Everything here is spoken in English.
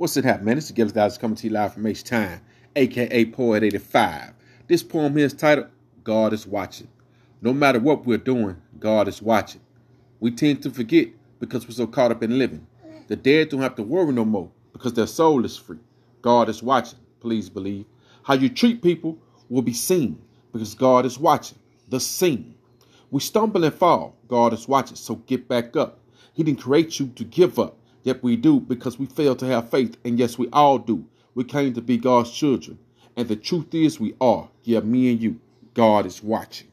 What's it happening, man? This is Giles Guys coming to you live from H Time, aka Poet 85. This poem here is titled, God is Watching. No matter what we're doing, God is watching. We tend to forget because we're so caught up in living. The dead don't have to worry no more because their soul is free. God is watching. Please believe. How you treat people will be seen because God is watching. The scene. We stumble and fall. God is watching. So get back up. He didn't create you to give up. Yet we do because we fail to have faith. And yes, we all do. We came to be God's children. And the truth is we are. Yeah, me and you. God is watching.